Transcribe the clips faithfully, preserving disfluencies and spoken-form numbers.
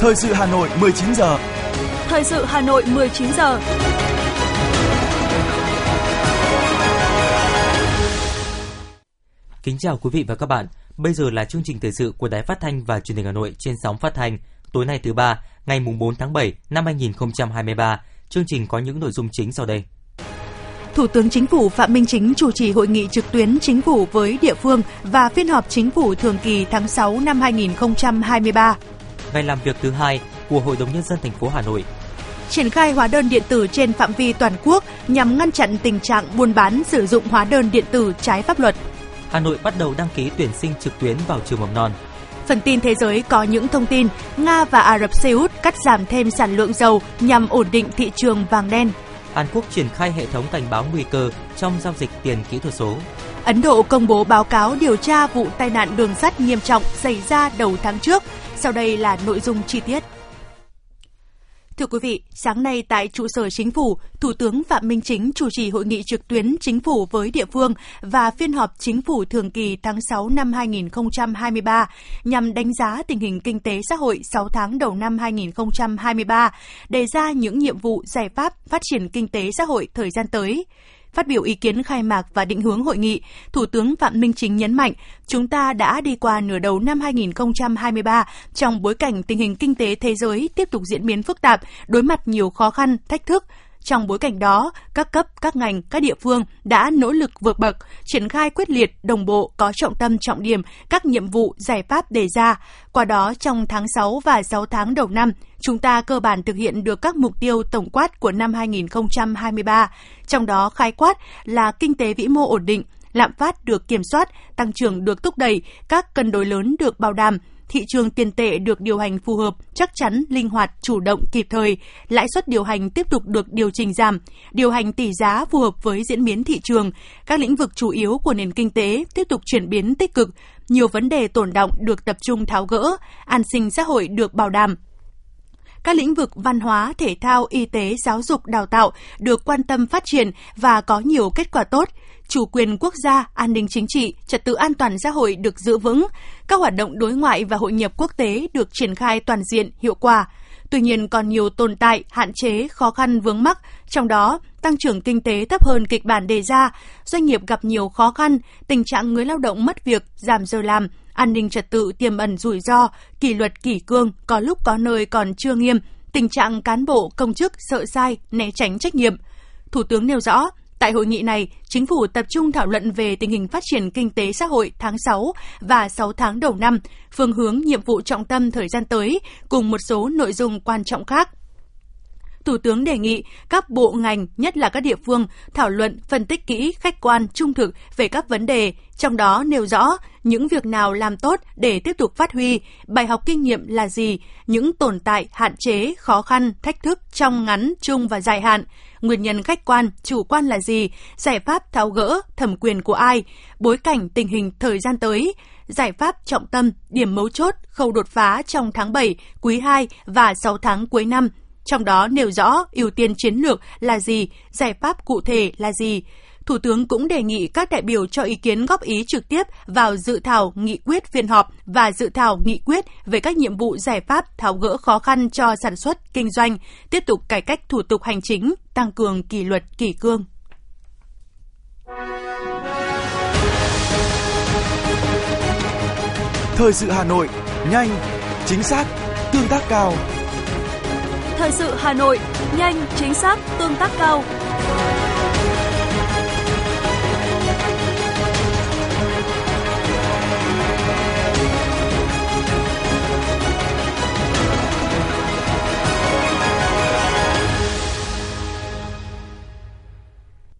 Thời sự Hà Nội mười chín giờ. Thời sự Hà Nội mười chín giờ. Kính chào quý vị và các bạn. Bây giờ là chương trình thời sự của Đài Phát thanh và Truyền hình Hà Nội trên sóng phát thanh tối nay thứ ba, ngày bốn tháng bảy năm hai nghìn không trăm hai mươi ba. Chương trình có những nội dung chính sau đây. Thủ tướng Chính phủ Phạm Minh Chính chủ trì hội nghị trực tuyến Chính phủ với địa phương và phiên họp Chính phủ thường kỳ tháng sáu năm hai nghìn không trăm hai mươi ba. Ngày làm việc thứ hai của Hội đồng Nhân dân thành phố Hà Nội. Triển khai hóa đơn điện tử trên phạm vi toàn quốc nhằm ngăn chặn tình trạng buôn bán sử dụng hóa đơn điện tử trái pháp luật. Hà Nội bắt đầu đăng ký tuyển sinh trực tuyến vào trường mầm non. Phần tin thế giới có những thông tin Nga và Ả Rập Xê Út cắt giảm thêm sản lượng dầu nhằm ổn định thị trường vàng đen. Hàn Quốc triển khai hệ thống cảnh báo nguy cơ trong giao dịch tiền kỹ thuật số. Ấn Độ công bố báo cáo điều tra vụ tai nạn đường sắt nghiêm trọng xảy ra đầu tháng trước. Sau đây là nội dung chi tiết. Thưa quý vị, sáng nay tại trụ sở Chính phủ, Thủ tướng Phạm Minh Chính chủ trì hội nghị trực tuyến Chính phủ với địa phương và phiên họp Chính phủ thường kỳ tháng sáu năm hai nghìn không trăm hai mươi ba nhằm đánh giá tình hình kinh tế xã hội sáu tháng đầu năm hai nghìn không trăm hai mươi ba, đề ra những nhiệm vụ giải pháp phát triển kinh tế xã hội thời gian tới. Phát biểu ý kiến khai mạc và định hướng hội nghị, Thủ tướng Phạm Minh Chính nhấn mạnh, chúng ta đã đi qua nửa đầu năm hai nghìn không trăm hai mươi ba trong bối cảnh tình hình kinh tế thế giới tiếp tục diễn biến phức tạp, đối mặt nhiều khó khăn, thách thức. Trong bối cảnh đó, các cấp, các ngành, các địa phương đã nỗ lực vượt bậc, triển khai quyết liệt, đồng bộ, có trọng tâm, trọng điểm các nhiệm vụ, giải pháp đề ra. Qua đó, trong tháng sáu và sáu tháng đầu năm, chúng ta cơ bản thực hiện được các mục tiêu tổng quát của năm hai nghìn không trăm hai mươi ba, trong đó khái quát là kinh tế vĩ mô ổn định, lạm phát được kiểm soát, tăng trưởng được thúc đẩy, các cân đối lớn được bảo đảm, thị trường tiền tệ được điều hành phù hợp, chắc chắn, linh hoạt, chủ động, kịp thời, lãi suất điều hành tiếp tục được điều chỉnh giảm, điều hành tỷ giá phù hợp với diễn biến thị trường, các lĩnh vực chủ yếu của nền kinh tế tiếp tục chuyển biến tích cực, nhiều vấn đề tồn đọng được tập trung tháo gỡ, an sinh xã hội được bảo đảm. Các lĩnh vực văn hóa, thể thao, y tế, giáo dục, đào tạo được quan tâm phát triển và có nhiều kết quả tốt. Chủ quyền quốc gia, an ninh chính trị, trật tự an toàn xã hội được giữ vững. Các hoạt động đối ngoại và hội nhập quốc tế được triển khai toàn diện, hiệu quả. Tuy nhiên còn nhiều tồn tại, hạn chế, khó khăn vướng mắc, trong đó tăng trưởng kinh tế thấp hơn kịch bản đề ra, doanh nghiệp gặp nhiều khó khăn, tình trạng người lao động mất việc, giảm giờ làm, an ninh trật tự tiềm ẩn rủi ro, kỷ luật kỷ cương có lúc có nơi còn chưa nghiêm, tình trạng cán bộ, công chức sợ sai, né tránh trách nhiệm. Thủ tướng nêu rõ, tại hội nghị này, Chính phủ tập trung thảo luận về tình hình phát triển kinh tế xã hội tháng sáu và sáu tháng đầu năm, phương hướng nhiệm vụ trọng tâm thời gian tới cùng một số nội dung quan trọng khác. Thủ tướng đề nghị các bộ ngành, nhất là các địa phương, thảo luận, phân tích kỹ, khách quan, trung thực về các vấn đề, trong đó nêu rõ những việc nào làm tốt để tiếp tục phát huy, bài học kinh nghiệm là gì, những tồn tại, hạn chế, khó khăn, thách thức trong ngắn, trung và dài hạn, nguyên nhân khách quan, chủ quan là gì, giải pháp tháo gỡ, thẩm quyền của ai, bối cảnh tình hình thời gian tới, giải pháp trọng tâm, điểm mấu chốt, khâu đột phá trong tháng bảy, quý hai và sáu tháng cuối năm. Trong đó nêu rõ ưu tiên chiến lược là gì, giải pháp cụ thể là gì. Thủ tướng cũng đề nghị các đại biểu cho ý kiến góp ý trực tiếp vào dự thảo nghị quyết phiên họp và dự thảo nghị quyết về các nhiệm vụ giải pháp tháo gỡ khó khăn cho sản xuất, kinh doanh, tiếp tục cải cách thủ tục hành chính, tăng cường kỷ luật, kỷ cương. Thời sự Hà Nội, nhanh, chính xác, tương tác cao. Thời sự Hà Nội, nhanh, chính xác, tương tác cao.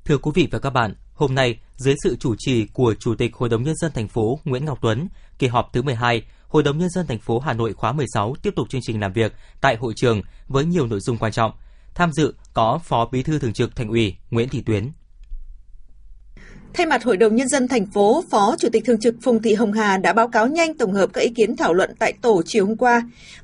Thưa quý vị và các bạn, hôm nay, dưới sự chủ trì của Chủ tịch Hội đồng Nhân dân thành phố Nguyễn Ngọc Tuấn, kỳ họp thứ mười hai, Hội đồng Nhân dân thành phố Hà Nội khóa mười sáu tiếp tục chương trình làm việc tại hội trường với nhiều nội dung quan trọng. Tham dự có Phó Bí thư Thường trực Thành ủy Nguyễn Thị Tuyến. Thay mặt Hội đồng Nhân dân thành phố, Phó Chủ tịch Thường trực Phùng Thị Hồng Hà đã báo cáo nhanh tổng hợp các ý kiến thảo luận tại tổ chiều hôm qua.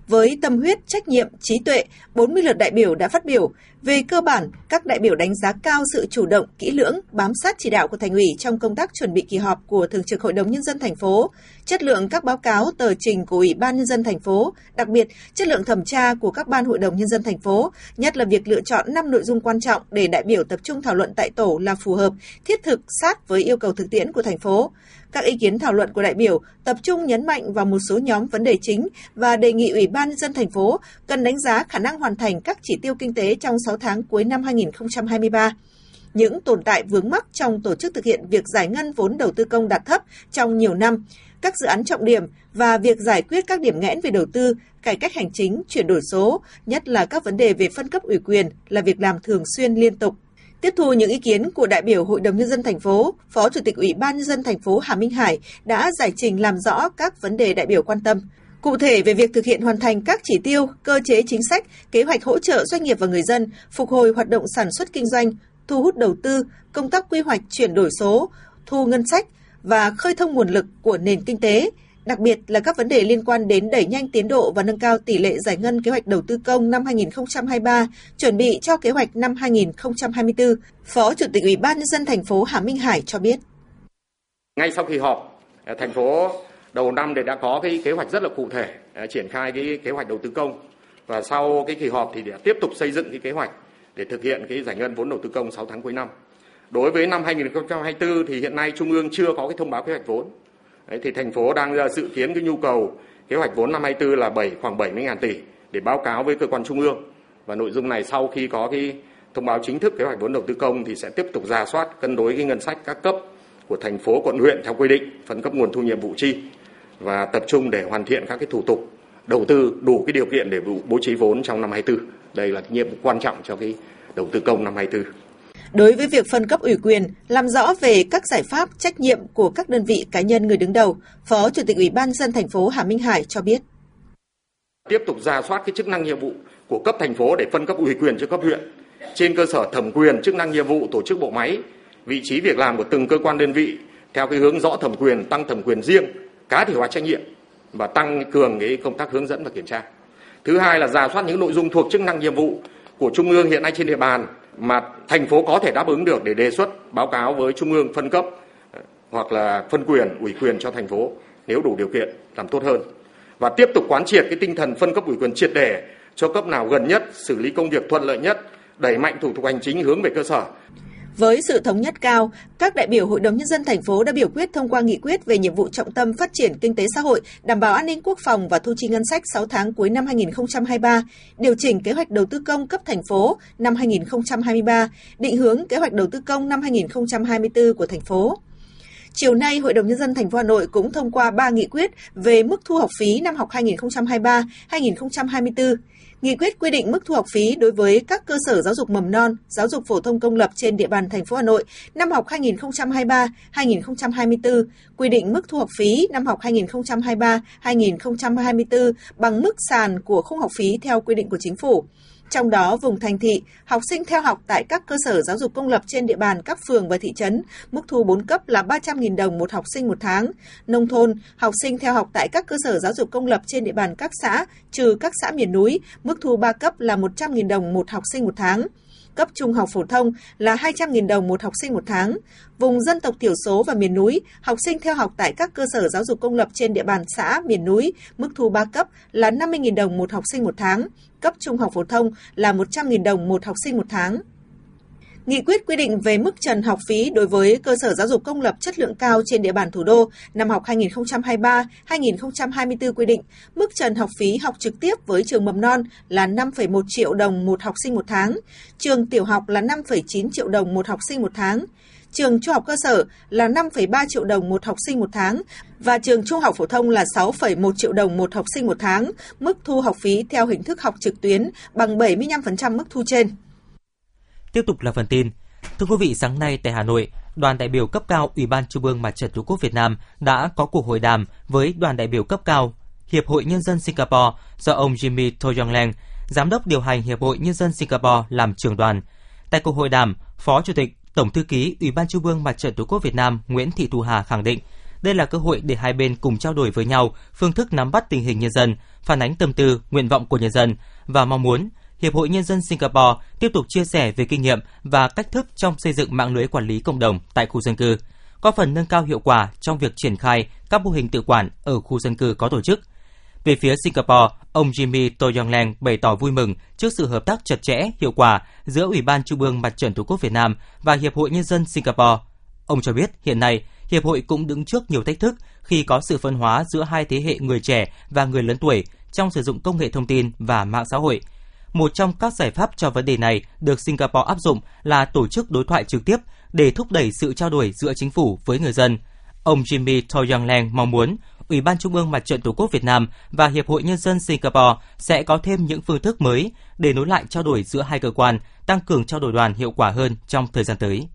với tâm huyết, trách nhiệm, trí tuệ, bốn mươi lượt đại biểu đã phát biểu. Về cơ bản, các đại biểu đánh giá cao sự chủ động, kỹ lưỡng, bám sát chỉ đạo của Thành ủy trong công tác chuẩn bị kỳ họp của Thường trực Hội đồng Nhân dân thành phố, chất lượng các báo cáo tờ trình của Ủy ban Nhân dân thành phố, đặc biệt chất lượng thẩm tra của các ban Hội đồng Nhân dân thành phố, nhất là việc lựa chọn năm nội dung quan trọng để đại biểu tập trung thảo luận tại tổ là phù hợp, thiết thực, sát với yêu cầu thực tiễn của thành phố. Các ý kiến thảo luận của đại biểu tập trung nhấn mạnh vào một số nhóm vấn đề chính và đề nghị Ủy ban Nhân dân thành phố cần đánh giá khả năng hoàn thành các chỉ tiêu kinh tế trong sáu tháng cuối năm hai nghìn không trăm hai mươi ba. Những tồn tại vướng mắc trong tổ chức thực hiện việc giải ngân vốn đầu tư công đạt thấp trong nhiều năm, các dự án trọng điểm và việc giải quyết các điểm nghẽn về đầu tư, cải cách hành chính, chuyển đổi số, nhất là các vấn đề về phân cấp ủy quyền là việc làm thường xuyên liên tục. Tiếp thu những ý kiến của đại biểu Hội đồng Nhân dân thành phố, Phó Chủ tịch Ủy ban Nhân dân thành phố Hà Minh Hải đã giải trình làm rõ các vấn đề đại biểu quan tâm. Cụ thể về việc thực hiện hoàn thành các chỉ tiêu, cơ chế chính sách, kế hoạch hỗ trợ doanh nghiệp và người dân, phục hồi hoạt động sản xuất kinh doanh, thu hút đầu tư, công tác quy hoạch chuyển đổi số, thu ngân sách và khơi thông nguồn lực của nền kinh tế, đặc biệt là các vấn đề liên quan đến đẩy nhanh tiến độ và nâng cao tỷ lệ giải ngân kế hoạch đầu tư công năm hai nghìn không trăm hai mươi ba, chuẩn bị cho kế hoạch năm hai nghìn không trăm hai mươi tư, Phó Chủ tịch Ủy ban Nhân dân thành phố Hà Minh Hải cho biết. Ngay sau kỳ họp, thành phố đầu năm thì đã có cái kế hoạch rất là cụ thể triển khai cái kế hoạch đầu tư công, và sau cái kỳ họp thì đã tiếp tục xây dựng cái kế hoạch để thực hiện cái giải ngân vốn đầu tư công sáu tháng cuối năm. Đối với năm hai nghìn không trăm hai mươi tư thì hiện nay Trung ương chưa có cái thông báo kế hoạch vốn. Đấy, thì thành phố đang dự kiến cái nhu cầu kế hoạch vốn năm hai nghìn không trăm hai mươi tư là bảy khoảng bảy mươi nghìn tỷ để báo cáo với cơ quan trung ương, và nội dung này sau khi có cái thông báo chính thức kế hoạch vốn đầu tư công thì sẽ tiếp tục rà soát cân đối cái ngân sách các cấp của thành phố, quận, huyện theo quy định, phân cấp nguồn thu nhiệm vụ chi và tập trung để hoàn thiện các cái thủ tục đầu tư đủ cái điều kiện để bố trí vốn trong năm hai nghìn không trăm hai mươi tư. Đây là nhiệm vụ quan trọng cho cái đầu tư công năm hai nghìn không trăm hai mươi tư. Đối với việc phân cấp ủy quyền, làm rõ về các giải pháp, trách nhiệm của các đơn vị, cá nhân, người đứng đầu, Phó Chủ tịch Ủy ban Nhân dân thành phố Hà Minh Hải cho biết. Tiếp tục rà soát cái chức năng nhiệm vụ của cấp thành phố để phân cấp ủy quyền cho cấp huyện trên cơ sở thẩm quyền, chức năng nhiệm vụ, tổ chức bộ máy, vị trí việc làm của từng cơ quan đơn vị theo cái hướng rõ thẩm quyền, tăng thẩm quyền riêng, cá thể hóa trách nhiệm và tăng cường cái công tác hướng dẫn và kiểm tra. Thứ hai là rà soát những nội dung thuộc chức năng nhiệm vụ của Trung ương hiện nay trên địa bàn mà thành phố có thể đáp ứng được để đề xuất báo cáo với Trung ương phân cấp hoặc là phân quyền, ủy quyền cho thành phố nếu đủ điều kiện làm tốt hơn. Và tiếp tục quán triệt cái tinh thần phân cấp ủy quyền triệt để cho cấp nào gần nhất, xử lý công việc thuận lợi nhất, đẩy mạnh thủ tục hành chính hướng về cơ sở. Với sự thống nhất cao, các đại biểu Hội đồng Nhân dân thành phố đã biểu quyết thông qua nghị quyết về nhiệm vụ trọng tâm phát triển kinh tế xã hội, đảm bảo an ninh quốc phòng và thu chi ngân sách sáu tháng cuối năm hai nghìn không trăm hai mươi ba, điều chỉnh kế hoạch đầu tư công cấp thành phố năm hai nghìn không trăm hai mươi ba, định hướng kế hoạch đầu tư công năm hai nghìn không trăm hai mươi tư của thành phố. Chiều nay, Hội đồng Nhân dân thành phố Hà Nội cũng thông qua ba nghị quyết về mức thu học phí năm học hai nghìn không trăm hai mươi ba - hai nghìn không trăm hai mươi tư. Nghị quyết quy định mức thu học phí đối với các cơ sở giáo dục mầm non, giáo dục phổ thông công lập trên địa bàn thành phố Hà Nội năm học hai nghìn không trăm hai mươi ba - hai nghìn không trăm hai mươi tư, quy định mức thu học phí năm học hai nghìn không trăm hai mươi ba - hai nghìn không trăm hai mươi tư bằng mức sàn của khung học phí theo quy định của chính phủ. Trong đó, vùng thành thị, học sinh theo học tại các cơ sở giáo dục công lập trên địa bàn các phường và thị trấn, mức thu bốn cấp là ba trăm nghìn đồng một học sinh một tháng. Nông thôn, học sinh theo học tại các cơ sở giáo dục công lập trên địa bàn các xã, trừ các xã miền núi, mức thu ba cấp là một trăm nghìn đồng một học sinh một tháng. Cấp trung học phổ thông là hai trăm nghìn đồng một học sinh một tháng. Vùng dân tộc thiểu số và miền núi, học sinh theo học tại các cơ sở giáo dục công lập trên địa bàn xã, miền núi, mức thu ba cấp là năm mươi nghìn đồng một học sinh một tháng. Cấp trung học phổ thông là một trăm nghìn đồng một học sinh một tháng. Nghị quyết quy định về mức trần học phí đối với cơ sở giáo dục công lập chất lượng cao trên địa bàn thủ đô năm học hai nghìn không trăm hai mươi ba - hai nghìn không trăm hai mươi tư quy định mức trần học phí học trực tiếp với trường mầm non là năm phẩy một triệu đồng một học sinh một tháng, trường tiểu học là năm phẩy chín triệu đồng một học sinh một tháng, trường trung học cơ sở là năm phẩy ba triệu đồng một học sinh một tháng và trường trung học phổ thông là sáu phẩy một triệu đồng một học sinh một tháng, mức thu học phí theo hình thức học trực tuyến bằng bảy mươi lăm phần trăm mức thu trên. Tiếp tục là phần tin. Thưa quý vị, sáng nay tại Hà Nội, đoàn đại biểu cấp cao Ủy ban Trung ương Mặt trận Tổ quốc Việt Nam đã có cuộc hội đàm với đoàn đại biểu cấp cao Hiệp hội Nhân dân Singapore do ông Jimmy Toh Yong Leng, Giám đốc điều hành Hiệp hội Nhân dân Singapore làm trưởng đoàn. Tại cuộc hội đàm, Phó Chủ tịch Tổng thư ký Ủy ban Trung ương Mặt trận Tổ quốc Việt Nam Nguyễn Thị Thu Hà khẳng định Đây là cơ hội để hai bên cùng trao đổi với nhau phương thức nắm bắt tình hình nhân dân, phản ánh tâm tư, nguyện vọng của nhân dân và mong muốn Hiệp hội Nhân dân Singapore tiếp tục chia sẻ về kinh nghiệm và cách thức trong xây dựng mạng lưới quản lý cộng đồng tại khu dân cư, góp phần nâng cao hiệu quả trong việc triển khai các mô hình tự quản ở khu dân cư có tổ chức. Về phía Singapore, ông Jimmy Toh Yong Leng bày tỏ vui mừng trước sự hợp tác chặt chẽ, hiệu quả giữa Ủy ban Trung ương Mặt trận Tổ quốc Việt Nam và Hiệp hội Nhân dân Singapore. Ông cho biết hiện nay, Hiệp hội cũng đứng trước nhiều thách thức khi có sự phân hóa giữa hai thế hệ người trẻ và người lớn tuổi trong sử dụng công nghệ thông tin và mạng xã hội. Một trong các giải pháp cho vấn đề này được Singapore áp dụng là tổ chức đối thoại trực tiếp để thúc đẩy sự trao đổi giữa chính phủ với người dân. Ông Jimmy Toh Yong Leng mong muốn Ủy ban Trung ương Mặt trận Tổ quốc Việt Nam và Hiệp hội Nhân dân Singapore sẽ có thêm những phương thức mới để nối lại trao đổi giữa hai cơ quan, tăng cường trao đổi đoàn hiệu quả hơn trong thời gian tới.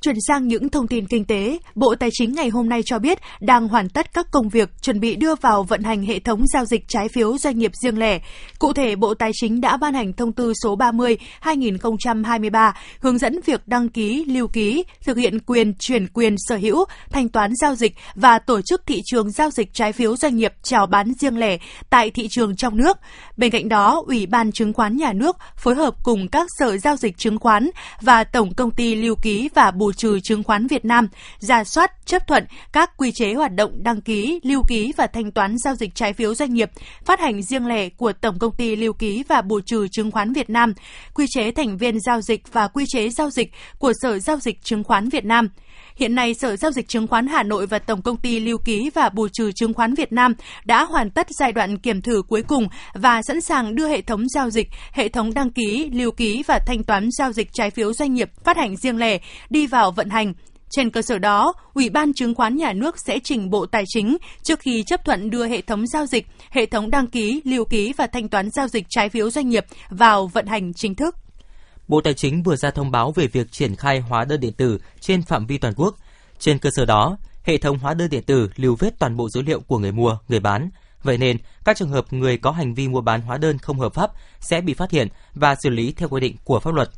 Chuyển sang những thông tin kinh tế, Bộ Tài chính ngày hôm nay cho biết đang hoàn tất các công việc chuẩn bị đưa vào vận hành hệ thống giao dịch trái phiếu doanh nghiệp riêng lẻ. Cụ thể, Bộ Tài chính đã ban hành thông tư số ba mươi trên hai nghìn không trăm hai mươi ba hướng dẫn việc đăng ký, lưu ký, thực hiện quyền chuyển quyền sở hữu, thanh toán giao dịch và tổ chức thị trường giao dịch trái phiếu doanh nghiệp chào bán riêng lẻ tại thị trường trong nước. Bên cạnh đó, Ủy ban Chứng khoán Nhà nước phối hợp cùng các sở giao dịch chứng khoán và Tổng công ty lưu ký và bù trừ chứng khoán Việt Nam rà soát, chấp thuận các quy chế hoạt động đăng ký, lưu ký và thanh toán giao dịch trái phiếu doanh nghiệp phát hành riêng lẻ của Tổng công ty lưu ký và bù trừ chứng khoán Việt Nam, quy chế thành viên giao dịch và quy chế giao dịch của Sở Giao dịch Chứng khoán Việt Nam. Hiện nay, Sở Giao dịch Chứng khoán Hà Nội và Tổng công ty lưu ký và bù trừ chứng khoán Việt Nam đã hoàn tất giai đoạn kiểm thử cuối cùng và sẵn sàng đưa hệ thống giao dịch, hệ thống đăng ký, lưu ký và thanh toán giao dịch trái phiếu doanh nghiệp phát hành riêng lẻ đi vào vận hành. Trên cơ sở đó, Ủy ban Chứng khoán Nhà nước sẽ trình Bộ Tài chính trước khi chấp thuận đưa hệ thống giao dịch, hệ thống đăng ký, lưu ký và thanh toán giao dịch trái phiếu doanh nghiệp vào vận hành chính thức. Bộ Tài chính vừa ra thông báo về việc triển khai hóa đơn điện tử trên phạm vi toàn quốc. Trên cơ sở đó, hệ thống hóa đơn điện tử lưu vết toàn bộ dữ liệu của người mua, người bán. Vậy nên, các trường hợp người có hành vi mua bán hóa đơn không hợp pháp sẽ bị phát hiện và xử lý theo quy định của pháp luật.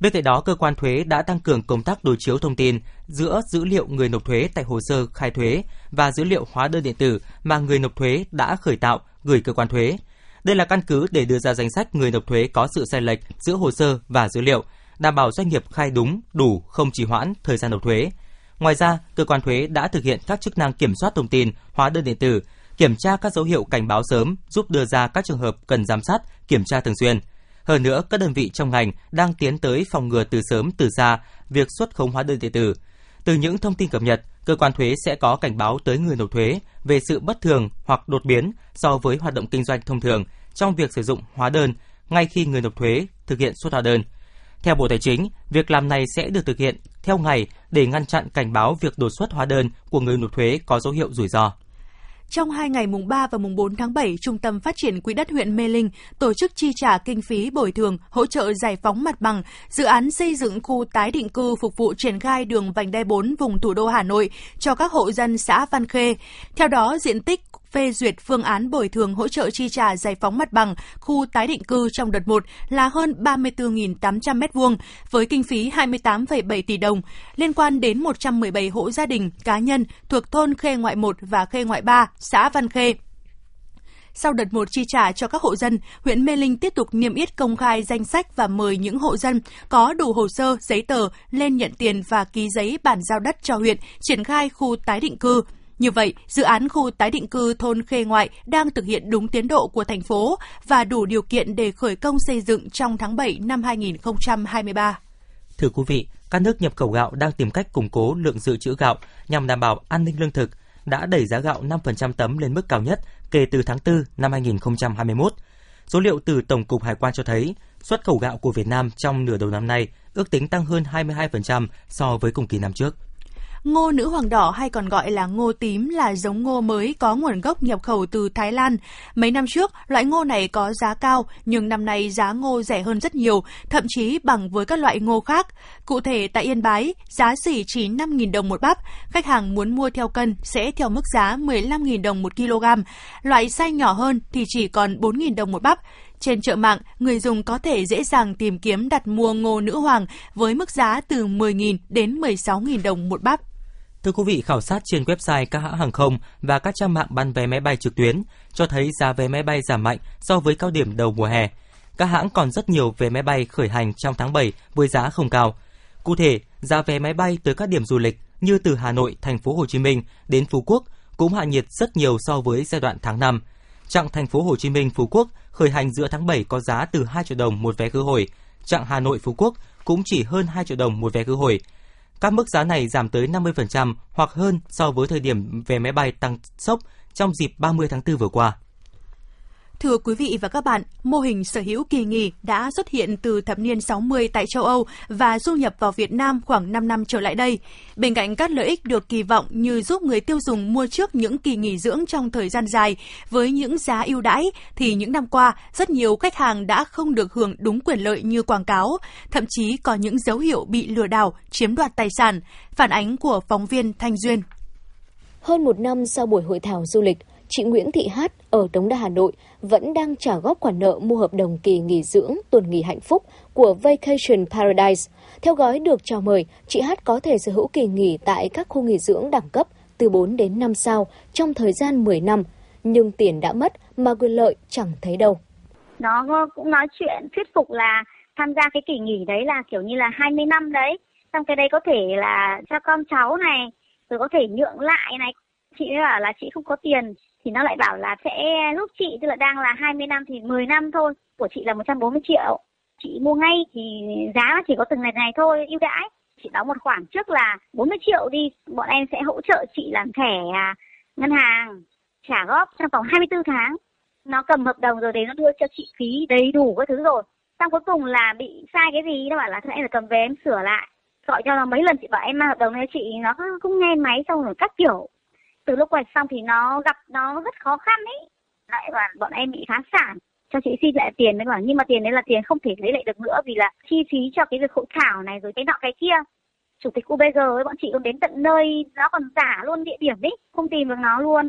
Bên cạnh đó, cơ quan thuế đã tăng cường công tác đối chiếu thông tin giữa dữ liệu người nộp thuế tại hồ sơ khai thuế và dữ liệu hóa đơn điện tử mà người nộp thuế đã khởi tạo gửi cơ quan thuế. Đây là căn cứ để đưa ra danh sách người nộp thuế có sự sai lệch giữa hồ sơ và dữ liệu, đảm bảo doanh nghiệp khai đúng, đủ, không trì hoãn thời gian nộp thuế. Ngoài ra, cơ quan thuế đã thực hiện các chức năng kiểm soát thông tin, hóa đơn điện tử, kiểm tra các dấu hiệu cảnh báo sớm, giúp đưa ra các trường hợp cần giám sát, kiểm tra thường xuyên. Hơn nữa, các đơn vị trong ngành đang tiến tới phòng ngừa từ sớm từ xa việc xuất khống hóa đơn điện tử. Từ những thông tin cập nhật, cơ quan thuế sẽ có cảnh báo tới người nộp thuế về sự bất thường hoặc đột biến so với hoạt động kinh doanh thông thường trong việc sử dụng hóa đơn ngay khi người nộp thuế thực hiện xuất hóa đơn. Theo Bộ Tài chính, việc làm này sẽ được thực hiện theo ngày để ngăn chặn cảnh báo việc đột xuất hóa đơn của người nộp thuế có dấu hiệu rủi ro. Trong hai ngày mùng ba và mùng bốn tháng bảy, Trung tâm Phát triển Quỹ đất huyện Mê Linh tổ chức chi trả kinh phí bồi thường, hỗ trợ giải phóng mặt bằng dự án xây dựng khu tái định cư phục vụ triển khai đường vành đai bốn vùng thủ đô Hà Nội cho các hộ dân xã Văn Khê. Theo đó, diện tích phê duyệt phương án bồi thường hỗ trợ chi trả giải phóng mặt bằng khu tái định cư trong đợt một là hơn ba mươi bốn nghìn tám trăm mét vuông với kinh phí hai mươi tám phẩy bảy tỷ đồng liên quan đến một trăm mười bảy hộ gia đình cá nhân thuộc thôn Khê Ngoại một và Khê Ngoại ba, xã Văn Khê. Sau đợt một chi trả cho các hộ dân, huyện Mê Linh tiếp tục niêm yết công khai danh sách và mời những hộ dân có đủ hồ sơ, giấy tờ lên nhận tiền và ký giấy bàn giao đất cho huyện triển khai khu tái định cư. Như vậy, dự án khu tái định cư thôn Khê Ngoại đang thực hiện đúng tiến độ của thành phố và đủ điều kiện để khởi công xây dựng trong tháng bảy năm hai nghìn không trăm hai mươi ba. Thưa quý vị, các nước nhập khẩu gạo đang tìm cách củng cố lượng dự trữ gạo nhằm đảm bảo an ninh lương thực, đã đẩy giá gạo năm phần trăm tấm lên mức cao nhất kể từ tháng tư năm hai nghìn không trăm hai mươi mốt. Số liệu từ Tổng cục Hải quan cho thấy, xuất khẩu gạo của Việt Nam trong nửa đầu năm nay ước tính tăng hơn hai mươi hai phần trăm so với cùng kỳ năm trước. Ngô nữ hoàng đỏ hay còn gọi là ngô tím là giống ngô mới có nguồn gốc nhập khẩu từ Thái Lan. Mấy năm trước, loại ngô này có giá cao, nhưng năm nay giá ngô rẻ hơn rất nhiều, thậm chí bằng với các loại ngô khác. Cụ thể, tại Yên Bái, giá sỉ chỉ năm nghìn đồng một bắp. Khách hàng muốn mua theo cân sẽ theo mức giá mười lăm nghìn đồng một ki lô gam. Loại size nhỏ hơn thì chỉ còn bốn nghìn đồng một bắp. Trên chợ mạng, người dùng có thể dễ dàng tìm kiếm đặt mua ngô nữ hoàng với mức giá từ mười nghìn đến mười sáu nghìn đồng một bắp. Thưa quý vị, khảo sát trên website các hãng hàng không và các trang mạng bán vé máy bay trực tuyến cho thấy giá vé máy bay giảm mạnh so với cao điểm đầu mùa hè. Các hãng còn rất nhiều vé máy bay khởi hành trong tháng bảy với giá không cao. Cụ thể, giá vé máy bay tới các điểm du lịch như từ Hà Nội, thành phố Hồ Chí Minh đến Phú Quốc cũng hạ nhiệt rất nhiều so với giai đoạn tháng năm. Chặng thành phố Hồ Chí Minh Phú Quốc khởi hành giữa tháng bảy có giá từ hai triệu đồng một vé khứ hồi, chặng Hà Nội Phú Quốc cũng chỉ hơn hai triệu đồng một vé khứ hồi. Các mức giá này giảm tới năm mươi phần trăm hoặc hơn so với thời điểm vé máy bay tăng sốc trong dịp ba mươi tháng tư vừa qua. Thưa quý vị và các bạn, mô hình sở hữu kỳ nghỉ đã xuất hiện từ thập niên sáu mươi tại châu Âu và du nhập vào Việt Nam khoảng năm năm trở lại đây. Bên cạnh các lợi ích được kỳ vọng như giúp người tiêu dùng mua trước những kỳ nghỉ dưỡng trong thời gian dài với những giá ưu đãi, thì những năm qua, rất nhiều khách hàng đã không được hưởng đúng quyền lợi như quảng cáo, thậm chí có những dấu hiệu bị lừa đảo, chiếm đoạt tài sản. Phản ánh của phóng viên Thanh Duyên. Hơn một năm sau buổi hội thảo du lịch, chị Nguyễn Thị Hát ở Đống Đa, Hà Nội vẫn đang trả góp khoản nợ mua hợp đồng kỳ nghỉ dưỡng tuần nghỉ hạnh phúc của Vacation Paradise. Theo gói được chào mời, chị Hát có thể sở hữu kỳ nghỉ tại các khu nghỉ dưỡng đẳng cấp từ bốn đến năm sao trong thời gian mười năm, nhưng tiền đã mất mà quyền lợi chẳng thấy đâu. Nó cũng nói chuyện thuyết phục là tham gia cái kỳ nghỉ đấy là kiểu như là hai mươi năm đấy, xong cái đấy có thể là cho con cháu này, rồi có thể nhượng lại này. Chị bảo là chị không có tiền, thì nó lại bảo là sẽ giúp chị, tức là đang là hai mươi năm thì mười năm thôi, của chị là một trăm bốn mươi triệu. Chị mua ngay thì giá chỉ có từng này này thôi, ưu đãi. Chị đóng một khoản trước là bốn mươi triệu đi, bọn em sẽ hỗ trợ chị làm thẻ ngân hàng, trả góp trong vòng hai mươi tư tháng. Nó cầm hợp đồng rồi đấy, nó đưa cho chị phí đầy đủ các thứ rồi. Xong cuối cùng là bị sai cái gì, nó bảo là thôi em phải cầm về em sửa lại. Gọi cho nó mấy lần chị bảo em mang hợp đồng này chị, nó không nghe máy xong rồi các kiểu. Từ lúc quay xong thì nó gặp nó rất khó khăn ấy, lại và bọn em bị phá sản, cho chị xin lại tiền mới bảo, nhưng mà tiền đấy là tiền không thể lấy lại được nữa vì là chi phí cho cái việc hội thảo này rồi cái nọ cái kia. Chủ tịch u bê giê ấy, bọn chị còn đến tận nơi, nó còn giả luôn địa điểm đấy, không tìm được nó luôn.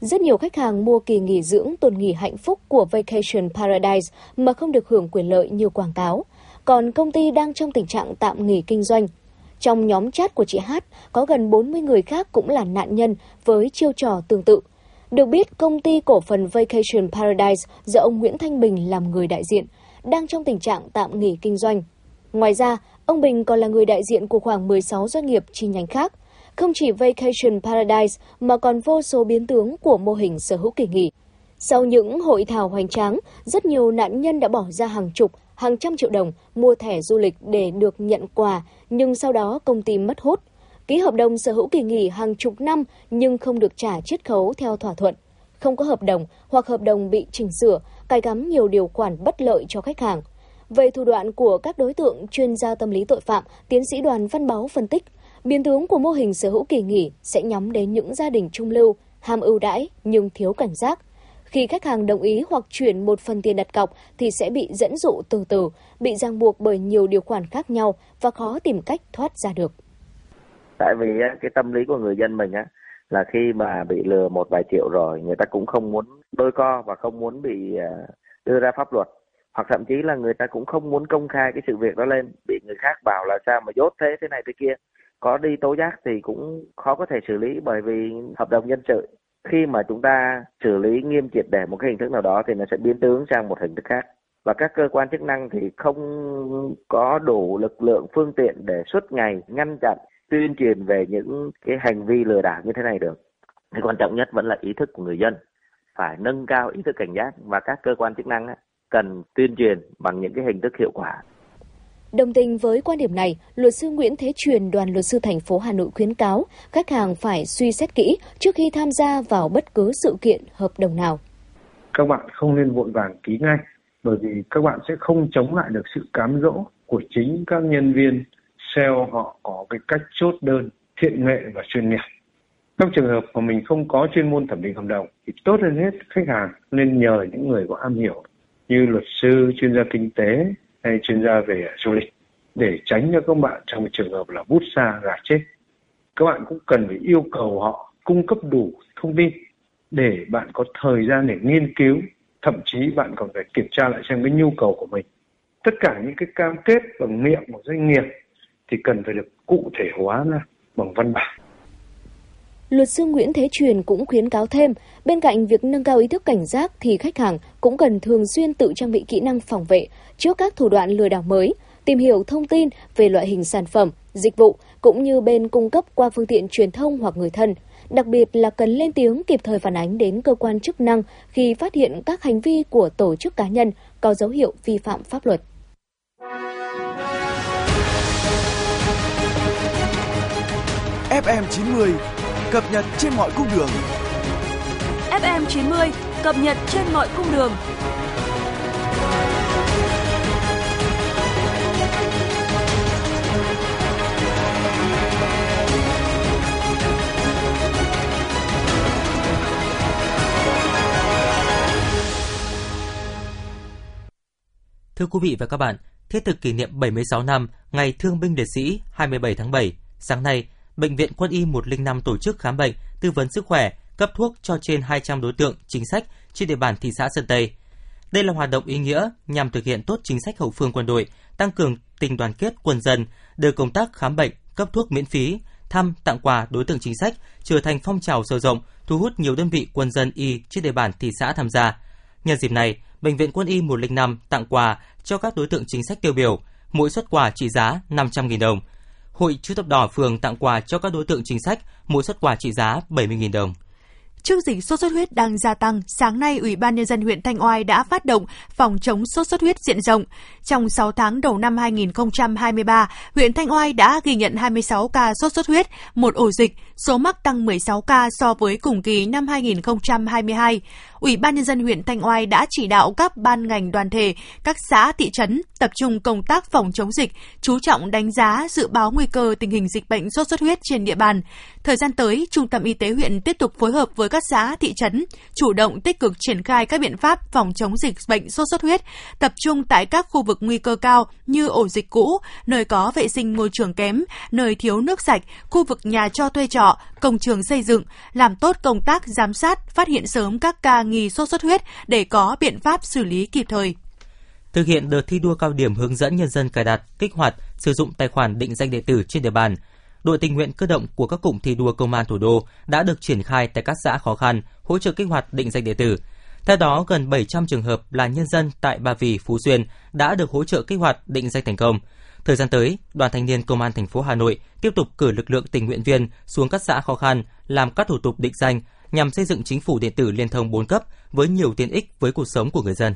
Rất nhiều khách hàng mua kỳ nghỉ dưỡng tuần nghỉ hạnh phúc của Vacation Paradise mà không được hưởng quyền lợi như quảng cáo, còn công ty đang trong tình trạng tạm nghỉ kinh doanh. Trong nhóm chat của chị Hát, có gần bốn mươi người khác cũng là nạn nhân với chiêu trò tương tự. Được biết, công ty cổ phần Vacation Paradise do ông Nguyễn Thanh Bình làm người đại diện, đang trong tình trạng tạm nghỉ kinh doanh. Ngoài ra, ông Bình còn là người đại diện của khoảng mười sáu doanh nghiệp chi nhánh khác. Không chỉ Vacation Paradise mà còn vô số biến tướng của mô hình sở hữu kỳ nghỉ. Sau những hội thảo hoành tráng, rất nhiều nạn nhân đã bỏ ra hàng chục, hàng trăm triệu đồng mua thẻ du lịch để được nhận quà, nhưng sau đó công ty mất hút, ký hợp đồng sở hữu kỳ nghỉ hàng chục năm nhưng không được trả chiết khấu theo thỏa thuận, không có hợp đồng hoặc hợp đồng bị chỉnh sửa, cài cắm nhiều điều khoản bất lợi cho khách hàng. Về thủ đoạn của các đối tượng, chuyên gia tâm lý tội phạm, tiến sĩ Đoàn Văn Báo phân tích, biến tướng của mô hình sở hữu kỳ nghỉ sẽ nhắm đến những gia đình trung lưu, ham ưu đãi nhưng thiếu cảnh giác. Khi khách hàng đồng ý hoặc chuyển một phần tiền đặt cọc thì sẽ bị dẫn dụ từ từ, bị ràng buộc bởi nhiều điều khoản khác nhau và khó tìm cách thoát ra được. Tại vì cái tâm lý của người dân mình á, là khi mà bị lừa một vài triệu rồi, người ta cũng không muốn đôi co và không muốn bị đưa ra pháp luật. Hoặc thậm chí là người ta cũng không muốn công khai cái sự việc đó lên, bị người khác bảo là sao mà dốt thế, thế này, thế kia. Có đi tố giác thì cũng khó có thể xử lý bởi vì hợp đồng dân sự. Khi mà chúng ta xử lý nghiêm triệt để một cái hình thức nào đó thì nó sẽ biến tướng sang một hình thức khác. Và các cơ quan chức năng thì không có đủ lực lượng phương tiện để suốt ngày ngăn chặn, tuyên truyền về những cái hành vi lừa đảo như thế này được. Thì quan trọng nhất vẫn là ý thức của người dân. Phải nâng cao ý thức cảnh giác và các cơ quan chức năng cần tuyên truyền bằng những cái hình thức hiệu quả. Đồng tình với quan điểm này, luật sư Nguyễn Thế Truyền, Đoàn Luật sư thành phố Hà Nội khuyến cáo khách hàng phải suy xét kỹ trước khi tham gia vào bất cứ sự kiện, hợp đồng nào. Các bạn không nên vội vàng ký ngay, bởi vì các bạn sẽ không chống lại được sự cám dỗ của chính các nhân viên sale, họ có cái cách chốt đơn thiện nghệ và chuyên nghiệp. Trong trường hợp mà mình không có chuyên môn thẩm định hợp đồng thì tốt hơn hết khách hàng nên nhờ những người có am hiểu như luật sư, chuyên gia kinh tế hay chuyên gia về du lịch để tránh cho các bạn trong trường hợp là vút xa gà chết. Các bạn cũng cần phải yêu cầu họ cung cấp đủ thông tin để bạn có thời gian để nghiên cứu, thậm chí bạn còn phải kiểm tra lại xem cái nhu cầu của mình. Tất cả những cái cam kết bằng miệng của doanh nghiệp thì cần phải được cụ thể hóa ra bằng văn bản. Luật sư Nguyễn Thế Truyền cũng khuyến cáo thêm, bên cạnh việc nâng cao ý thức cảnh giác thì khách hàng cũng cần thường xuyên tự trang bị kỹ năng phòng vệ trước các thủ đoạn lừa đảo mới, tìm hiểu thông tin về loại hình sản phẩm, dịch vụ cũng như bên cung cấp qua phương tiện truyền thông hoặc người thân. Đặc biệt là cần lên tiếng kịp thời phản ánh đến cơ quan chức năng khi phát hiện các hành vi của tổ chức cá nhân có dấu hiệu vi phạm pháp luật. ép em chín mươi cập nhật trên mọi cung đường. ép em chín mươi cập nhật trên mọi cung đường. Thưa quý vị và các bạn, thiết thực kỷ niệm bảy mươi sáu năm Ngày Thương binh Liệt sĩ hai mươi bảy tháng bảy, sáng nay, Bệnh viện Quân y một trăm linh năm tổ chức khám bệnh, tư vấn sức khỏe, cấp thuốc cho trên hai trăm đối tượng chính sách trên địa bàn thị xã Sơn Tây. Đây là hoạt động ý nghĩa nhằm thực hiện tốt chính sách hậu phương quân đội, tăng cường tình đoàn kết quân dân, đưa công tác khám bệnh, cấp thuốc miễn phí, thăm tặng quà đối tượng chính sách trở thành phong trào sâu rộng, thu hút nhiều đơn vị quân dân y trên địa bàn thị xã tham gia. Nhân dịp này, Bệnh viện Quân y một trăm linh năm tặng quà cho các đối tượng chính sách tiêu biểu, mỗi suất quà trị giá năm trăm nghìn đồng. Hội Chữ thập đỏ phường tặng quà cho các đối tượng chính sách, mỗi suất quà trị giá bảy mươi nghìn đồng. Trước dịch sốt xuất huyết đang gia tăng, sáng nay Ủy ban Nhân dân huyện Thanh Oai đã phát động phòng chống sốt xuất huyết diện rộng. Trong sáu tháng đầu năm hai nghìn không trăm hai mươi ba, huyện Thanh Oai đã ghi nhận hai mươi sáu ca sốt xuất huyết, một ổ dịch, số mắc tăng mười sáu ca so với cùng kỳ năm hai nghìn không trăm hai mươi hai. Ủy ban Nhân dân huyện Thanh Oai đã chỉ đạo các ban ngành đoàn thể, các xã, thị trấn tập trung công tác phòng chống dịch, chú trọng đánh giá, dự báo nguy cơ tình hình dịch bệnh sốt xuất huyết trên địa bàn. Thời gian tới, Trung tâm Y tế huyện tiếp tục phối hợp với các xã, thị trấn, chủ động tích cực triển khai các biện pháp phòng chống dịch bệnh sốt xuất huyết, tập trung tại các khu vực nguy cơ cao như ổ dịch cũ, nơi có vệ sinh môi trường kém, nơi thiếu nước sạch, khu vực nhà cho thuê trọ, công trường xây dựng, làm tốt công tác giám sát, phát hiện sớm các ca nghi sốt xuất huyết để có biện pháp xử lý kịp thời. Thực hiện đợt thi đua cao điểm hướng dẫn nhân dân cài đặt, kích hoạt, sử dụng tài khoản định danh điện tử trên địa bàn, đội tình nguyện cơ động của các cụm thi đua công an thủ đô đã được triển khai tại các xã khó khăn, hỗ trợ kích hoạt định danh điện tử. Theo đó, gần bảy trăm trường hợp là nhân dân tại Ba Vì, Phú Xuyên đã được hỗ trợ kích hoạt định danh thành công. Thời gian tới, Đoàn Thanh niên Công an thành phố Hà Nội tiếp tục cử lực lượng tình nguyện viên xuống các xã khó khăn làm các thủ tục định danh nhằm xây dựng chính phủ điện tử liên thông bốn cấp với nhiều tiện ích với cuộc sống của người dân.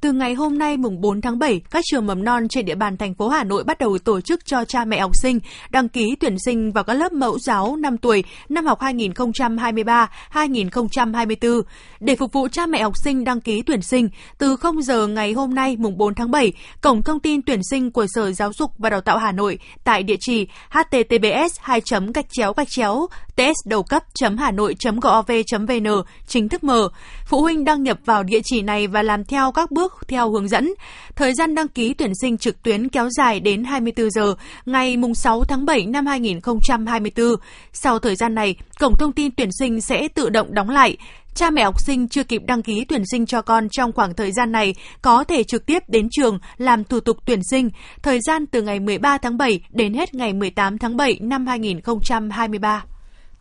Từ ngày hôm nay mùng bốn tháng bảy, các trường mầm non trên địa bàn thành phố Hà Nội bắt đầu tổ chức cho cha mẹ học sinh đăng ký tuyển sinh vào các lớp mẫu giáo năm tuổi năm học hai nghìn không trăm hai mươi ba hai nghìn không trăm hai mươi bốn. Để phục vụ cha mẹ học sinh đăng ký tuyển sinh, từ không giờ ngày hôm nay mùng bốn tháng bảy, cổng thông tin tuyển sinh của Sở Giáo dục và Đào tạo Hà Nội tại địa chỉ h t t p s hai gạch chéo gạch chéo t s đầu cấp chấm hà nội chấm gov chấm v n chính thức mở. Phụ huynh đăng nhập vào địa chỉ này và làm theo các bước theo hướng dẫn. Thời gian đăng ký tuyển sinh trực tuyến kéo dài đến hai mươi tư giờ ngày sáu tháng bảy năm hai nghìn không trăm hai mươi bốn. Sau thời gian này, cổng thông tin tuyển sinh sẽ tự động đóng lại. Cha mẹ học sinh chưa kịp đăng ký tuyển sinh cho con trong khoảng thời gian này có thể trực tiếp đến trường làm thủ tục tuyển sinh. Thời gian từ ngày mười ba tháng bảy đến hết ngày mười tám tháng bảy năm hai nghìn không trăm hai mươi ba.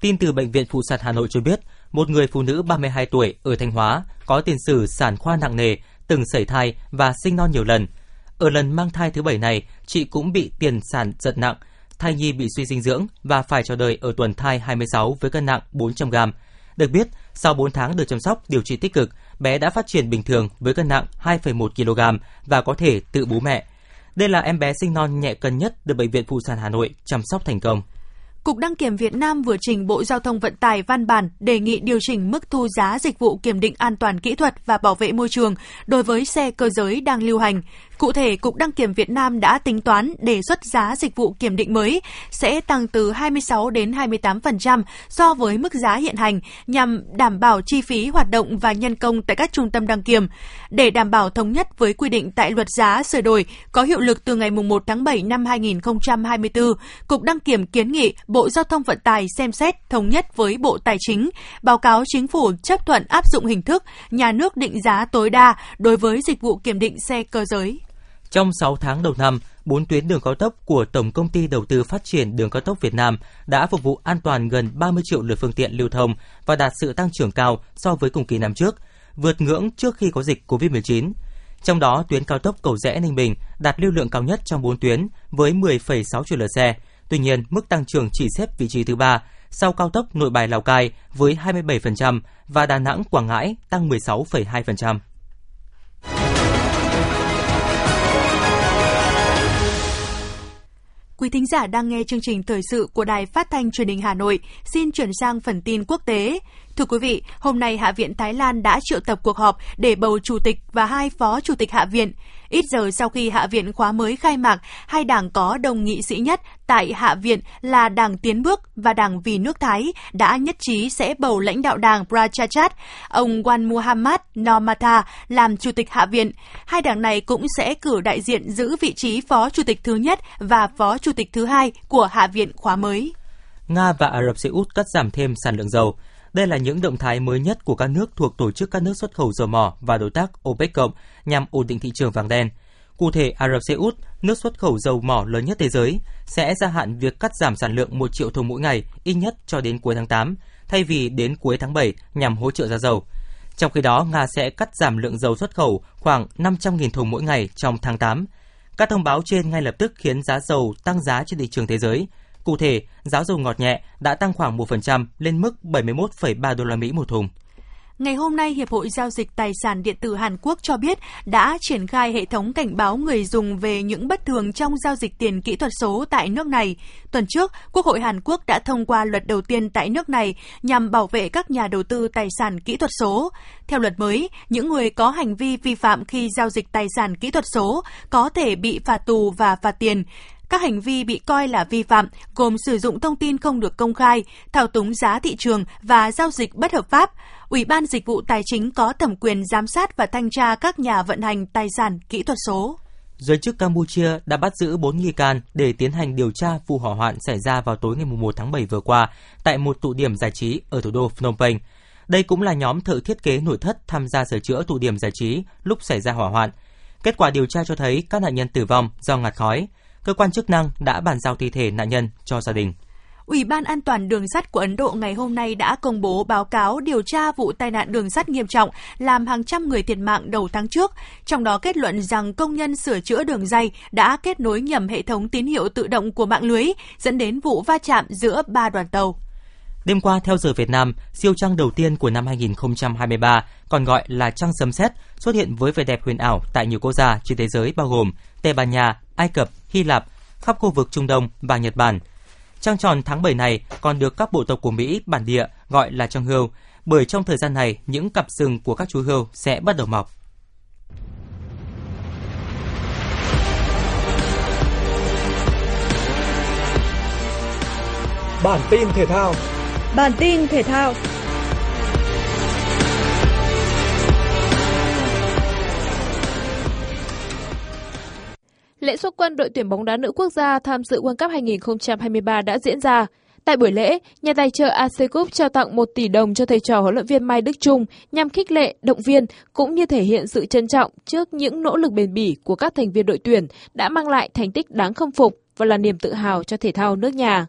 Tin từ Bệnh viện Phụ sản Hà Nội cho biết, một người phụ nữ ba mươi hai tuổi ở Thanh Hóa có tiền sử sản khoa nặng nề, từng sẩy thai và sinh non nhiều lần. Ở lần mang thai thứ bảy này, chị cũng bị tiền sản giật nặng, thai nhi bị suy dinh dưỡng và phải chào đời ở tuần thai hai mươi sáu với cân nặng bốn trăm gam. Được biết, sau bốn tháng được chăm sóc, điều trị tích cực, bé đã phát triển bình thường với cân nặng hai phẩy một ki lô gam và có thể tự bú mẹ. Đây là em bé sinh non nhẹ cân nhất được Bệnh viện Phụ sản Hà Nội chăm sóc thành công. Cục Đăng kiểm Việt Nam vừa trình Bộ Giao thông Vận tải văn bản đề nghị điều chỉnh mức thu giá dịch vụ kiểm định an toàn kỹ thuật và bảo vệ môi trường đối với xe cơ giới đang lưu hành. Cụ thể, Cục Đăng kiểm Việt Nam đã tính toán đề xuất giá dịch vụ kiểm định mới sẽ tăng từ hai mươi sáu đến hai mươi tám phần trăm so với mức giá hiện hành nhằm đảm bảo chi phí hoạt động và nhân công tại các trung tâm đăng kiểm. Để đảm bảo thống nhất với quy định tại luật giá sửa đổi có hiệu lực từ ngày một tháng bảy năm hai nghìn không trăm hai mươi tư, Cục Đăng kiểm kiến nghị Bộ Giao thông Vận tải xem xét thống nhất với Bộ Tài chính, báo cáo Chính phủ chấp thuận áp dụng hình thức nhà nước định giá tối đa đối với dịch vụ kiểm định xe cơ giới. Trong sáu tháng đầu năm, bốn tuyến đường cao tốc của Tổng công ty đầu tư phát triển đường cao tốc Việt Nam đã phục vụ an toàn gần ba mươi triệu lượt phương tiện lưu thông và đạt sự tăng trưởng cao so với cùng kỳ năm trước, vượt ngưỡng trước khi có dịch covid mười chín. Trong đó, tuyến cao tốc Cầu Giẽ - Ninh Bình đạt lưu lượng cao nhất trong bốn tuyến với mười phẩy sáu triệu lượt xe. Tuy nhiên, mức tăng trưởng chỉ xếp vị trí thứ ba sau cao tốc Nội Bài - Lào Cai với hai mươi bảy phần trăm và Đà Nẵng - Quảng Ngãi tăng mười sáu phẩy hai phần trăm. Quý thính giả đang nghe chương trình thời sự của Đài Phát thanh Truyền hình Hà Nội, xin chuyển sang phần tin quốc tế. Thưa quý vị, hôm nay Hạ viện Thái Lan đã triệu tập cuộc họp để bầu chủ tịch và hai phó chủ tịch Hạ viện. Ít giờ sau khi Hạ viện khóa mới khai mạc, hai đảng có đông nghị sĩ nhất tại Hạ viện là Đảng Tiến Bước và Đảng Vì Nước Thái đã nhất trí sẽ bầu lãnh đạo đảng Prachachat, ông Wan Muhammad Nomata làm chủ tịch Hạ viện. Hai đảng này cũng sẽ cử đại diện giữ vị trí phó chủ tịch thứ nhất và phó chủ tịch thứ hai của Hạ viện khóa mới. Nga và Ả Rập Xê Út cắt giảm thêm sản lượng dầu. Đây là những động thái mới nhất của các nước thuộc Tổ chức các nước xuất khẩu dầu mỏ và đối tác OPEC cộng nhằm ổn định thị trường vàng đen. Cụ thể, Ả Rập Xê Út, nước xuất khẩu dầu mỏ lớn nhất thế giới, sẽ gia hạn việc cắt giảm sản lượng một triệu thùng mỗi ngày ít nhất cho đến cuối tháng tám, thay vì đến cuối tháng bảy nhằm hỗ trợ giá dầu. Trong khi đó, Nga sẽ cắt giảm lượng dầu xuất khẩu khoảng năm trăm nghìn thùng mỗi ngày trong tháng tám. Các thông báo trên ngay lập tức khiến giá dầu tăng giá trên thị trường thế giới. Cụ thể, giá dầu ngọt nhẹ đã tăng khoảng một phần trăm lên mức bảy mươi mốt phẩy ba đô la Mỹ một thùng. Ngày hôm nay, Hiệp hội Giao dịch Tài sản Điện tử Hàn Quốc cho biết đã triển khai hệ thống cảnh báo người dùng về những bất thường trong giao dịch tiền kỹ thuật số tại nước này. Tuần trước, Quốc hội Hàn Quốc đã thông qua luật đầu tiên tại nước này nhằm bảo vệ các nhà đầu tư tài sản kỹ thuật số. Theo luật mới, những người có hành vi vi phạm khi giao dịch tài sản kỹ thuật số có thể bị phạt tù và phạt tiền. Các hành vi bị coi là vi phạm gồm sử dụng thông tin không được công khai, thao túng giá thị trường và giao dịch bất hợp pháp. Ủy ban Dịch vụ Tài chính có thẩm quyền giám sát và thanh tra các nhà vận hành tài sản kỹ thuật số. Giới chức Campuchia đã bắt giữ bốn nghi can để tiến hành điều tra vụ hỏa hoạn xảy ra vào tối ngày mùng một tháng bảy vừa qua tại một tụ điểm giải trí ở thủ đô Phnom Penh. Đây cũng là nhóm thợ thiết kế nội thất tham gia sửa chữa tụ điểm giải trí lúc xảy ra hỏa hoạn. Kết quả điều tra cho thấy các nạn nhân tử vong do ngạt khói. Cơ quan chức năng đã bàn giao thi thể nạn nhân cho gia đình. Ủy ban An toàn đường sắt của Ấn Độ ngày hôm nay đã công bố báo cáo điều tra vụ tai nạn đường sắt nghiêm trọng làm hàng trăm người thiệt mạng đầu tháng trước, trong đó kết luận rằng công nhân sửa chữa đường ray đã kết nối nhầm hệ thống tín hiệu tự động của mạng lưới, dẫn đến vụ va chạm giữa ba đoàn tàu. Đêm qua, theo giờ Việt Nam, siêu trăng đầu tiên của năm hai nghìn không trăm hai mươi ba, còn gọi là trăng sấm sét, xuất hiện với vẻ đẹp huyền ảo tại nhiều quốc gia trên thế giới bao gồm Tây Ban Nha, Ai Cập, Hy Lạp, khắp khu vực Trung Đông và Nhật Bản. Trăng tròn tháng bảy này còn được các bộ tộc của Mỹ bản địa gọi là trăng hươu, bởi trong thời gian này những cặp sừng của các chú hươu sẽ bắt đầu mọc. Bản tin thể thao. Bản tin thể thao. Lễ xuất quân đội tuyển bóng đá nữ quốc gia tham dự World Cup hai nghìn không trăm hai mươi ba đã diễn ra. Tại buổi lễ, nhà tài trợ a xê Cup trao tặng một tỷ đồng cho thầy trò huấn luyện viên Mai Đức Chung nhằm khích lệ, động viên cũng như thể hiện sự trân trọng trước những nỗ lực bền bỉ của các thành viên đội tuyển đã mang lại thành tích đáng khâm phục và là niềm tự hào cho thể thao nước nhà.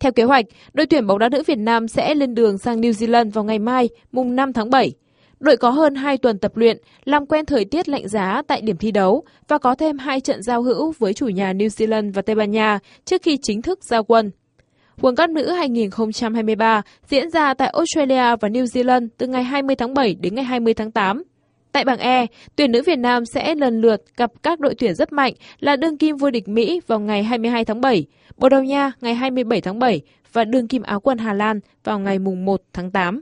Theo kế hoạch, đội tuyển bóng đá nữ Việt Nam sẽ lên đường sang New Zealand vào ngày mai, mùng năm tháng bảy. Đội có hơn hai tuần tập luyện, làm quen thời tiết lạnh giá tại điểm thi đấu và có thêm hai trận giao hữu với chủ nhà New Zealand và Tây Ban Nha trước khi chính thức giao quân. World Cup nữ hai nghìn không trăm hai mươi ba diễn ra tại Australia và New Zealand từ ngày hai mươi tháng bảy đến ngày hai mươi tháng tám. Tại bảng E, tuyển nữ Việt Nam sẽ lần lượt gặp các đội tuyển rất mạnh là đương kim vô địch Mỹ vào ngày hai mươi hai tháng bảy, Bồ Đào Nha ngày hai mươi bảy tháng bảy và đương kim Áo quân Hà Lan vào ngày mùng một tháng tám.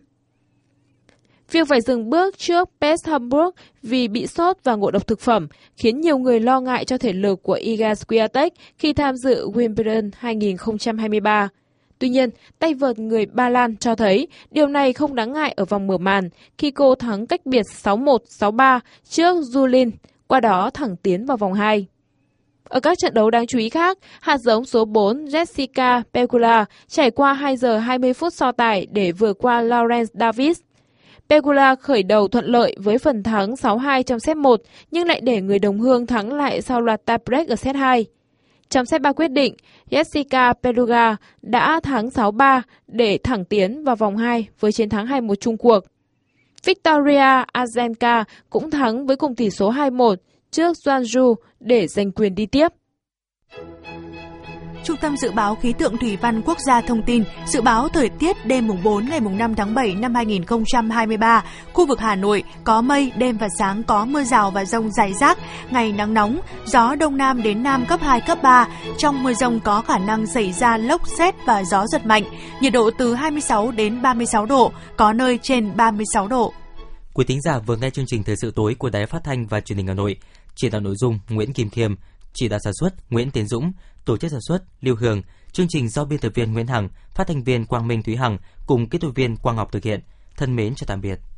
Việc phải dừng bước trước Pest Hamburg vì bị sốt và ngộ độc thực phẩm khiến nhiều người lo ngại cho thể lực của Iga Swiatek khi tham dự Wimbledon hai không hai ba. Tuy nhiên, tay vợt người Ba Lan cho thấy điều này không đáng ngại ở vòng mở màn khi cô thắng cách biệt sáu một sáu ba trước Julin, qua đó thẳng tiến vào vòng hai. Ở các trận đấu đáng chú ý khác, hạt giống số bốn Jessica Pegula trải qua hai giờ hai mươi phút so tài để vượt qua Lawrence Davis. Pegula khởi đầu thuận lợi với phần thắng sáu hai trong set một nhưng lại để người đồng hương thắng lại sau loạt tie-break ở set hai. Trong set ba quyết định, Jessica Pegula đã thắng sáu ba để thẳng tiến vào vòng hai với chiến thắng hai một chung cuộc. Victoria Azarenka cũng thắng với cùng tỷ số hai một trước Zhang để giành quyền đi tiếp. Trung tâm Dự báo Khí tượng Thủy văn Quốc gia thông tin, dự báo thời tiết đêm mùng bốn ngày mùng năm tháng bảy năm hai không hai ba, khu vực Hà Nội có mây, đêm và sáng có mưa rào và dông rải rác, ngày nắng nóng, gió Đông Nam đến Nam cấp hai, cấp ba, trong mưa dông có khả năng xảy ra lốc sét và gió giật mạnh, nhiệt độ từ hai mươi sáu đến ba mươi sáu độ, có nơi trên ba mươi sáu độ. Quý thính giả vừa nghe chương trình Thời sự tối của Đài Phát thanh và Truyền hình Hà Nội, chỉ đạo nội dung Nguyễn Kim Thiêm, chỉ đạo sản xuất Nguyễn Tiến Dũng, tổ chức sản xuất Lưu Hường, chương trình do biên tập viên Nguyễn Hằng, phát thanh viên Quang Minh Thúy Hằng cùng kỹ thuật viên Quang Ngọc thực hiện. Thân mến chào tạm biệt.